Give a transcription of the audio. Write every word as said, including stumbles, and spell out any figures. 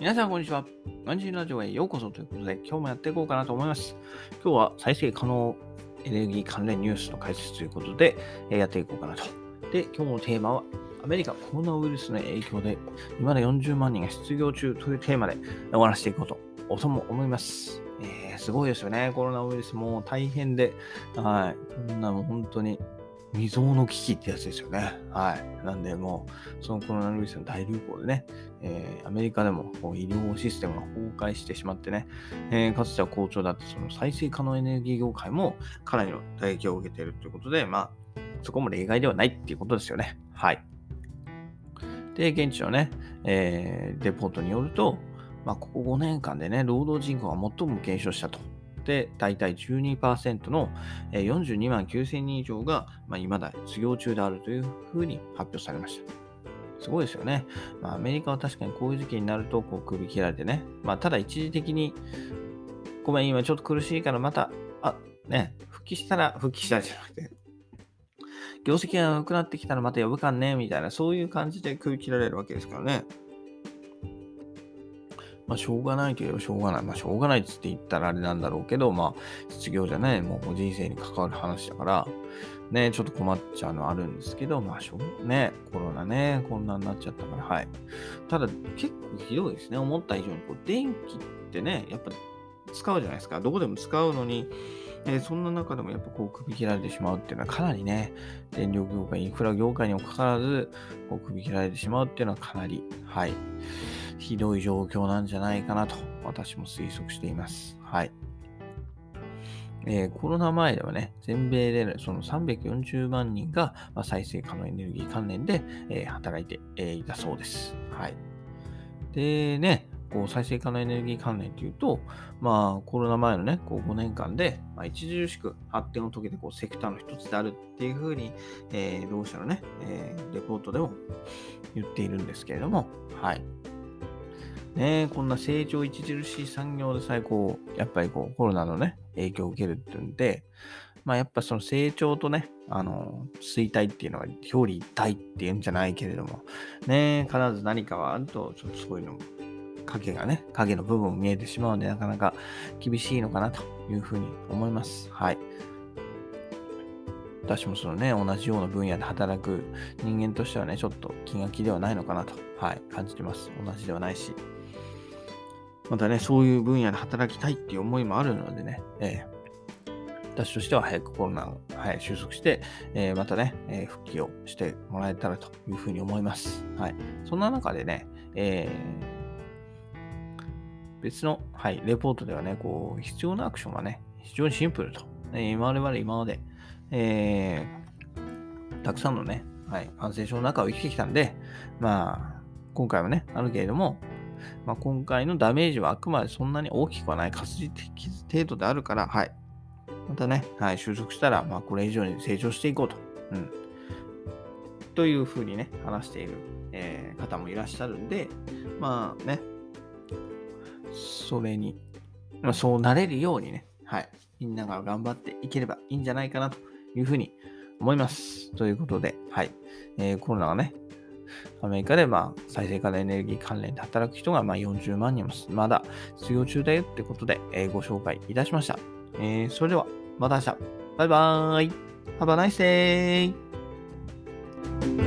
皆さんこんにちは。マンジーラジオへようこそということで、今日もやっていこうかなと思います。今日は再生可能エネルギー関連ニュースの解説ということでやっていこうかなと。で、今日のテーマはアメリカコロナウイルスの影響で今でよんじゅうまんにんが失業中というテーマで終わらせていこうと思います。えー、すごいですよね。コロナウイルスも大変で、はい、こんなもう本当に未曾有の危機ってやつですよね。はい。なんでもう、そのコロナウイルスの大流行でね、えー、アメリカでも医療システムが崩壊してしまってね、えー、かつては好調だったその再生可能エネルギー業界もかなりの打撃を受けているということで、まあ、そこも例外ではないっていうことですよね。はい。で、現地のね、えー、レポートによると、まあ、ここごねんかんでね、労働人口が最も減少したと。で、大体 じゅうにパーセント のよんじゅうにまんきゅうせんにん以上が、まあ、未だ失業中であるというふうに発表されました。すごいですよね。まあ、アメリカは確かにこういう時期になるとこう首切られてね、まあ、ただ一時的にごめん今ちょっと苦しいからまたあ、ね、復帰したら復帰したじゃなくて業績が良くなってきたらまた呼ぶかんねみたいな、そういう感じで首切られるわけですからね。まあ、しょうがないといえばしょうがない。まあ、しょうがないっつって言ったらあれなんだろうけど、まあ、失業じゃない、もう人生に関わる話だから、ね、ちょっと困っちゃうのあるんですけど、まあ、しょうね、コロナね、こんなになっちゃったから、はい。ただ、結構ひどいですね。思った以上に、こう、電気ってね、やっぱ使うじゃないですか。どこでも使うのに、えー、そんな中でもやっぱこう、首切られてしまうっていうのは、かなりね、電力業界、インフラ業界にもかかわらず、こう、首切られてしまうっていうのは、かなり、はい。ひどい状況なんじゃないかなと私も推測しています。はい。えー、コロナ前ではね、全米でそのさんびゃくよんじゅうまんにんが再生可能エネルギー関連で、えー、働いて、えー、いたそうです。はい。でね、こう再生可能エネルギー関連というと、まあコロナ前のね、こうごねんかんで、まあ、著しく発展を遂げてこうセクターの一つであるっていうふうに、えー、同社のね、えー、レポートでも言っているんですけれども、はい。ねえ、こんな成長著しい産業で最高、やっぱりこうコロナのね、影響を受けるっていうんで、まあやっぱその成長とね、あの、衰退っていうのは表裏一体っていうんじゃないけれども、ねえ、必ず何かはあると、ちょっとそういうのも、影がね、影の部分を見えてしまうので、なかなか厳しいのかなというふうに思います。はい。私もそのね、同じような分野で働く人間としてはね、ちょっと気が気ではないのかなと、はい、感じてます。同じではないし。またね、そういう分野で働きたいっていう思いもあるのでね、えー、私としては早くコロナを、はい、収束して、えー、またね、えー、復帰をしてもらえたらというふうに思います。はい。そんな中でね、えー、別の、はい、レポートではね、こう、必要なアクションはね、非常にシンプルと。えー、我々今まで、えー、たくさんのね、はい、感染症の中を生きてきたんで、まあ、今回はね、あるけれども、まあ、今回のダメージはあくまでそんなに大きくはない活字的程度であるから、はい、またね、はい、収束したら、まあ、これ以上に成長していこうと、うん、というふうにね話している、えー、方もいらっしゃるんで、まあね、それに、まあ、そうなれるようにね、はい、みんなが頑張っていければいいんじゃないかなというふうに思います。ということで、はい、えー、コロナはね。アメリカで、まあ、再生可能エネルギー関連で働く人が、まあ、よんじゅうまんにんもまだ失業中だよってことで、えー、ご紹介いたしました。えー、それではまた明日。バイバーイ。Have a nice day.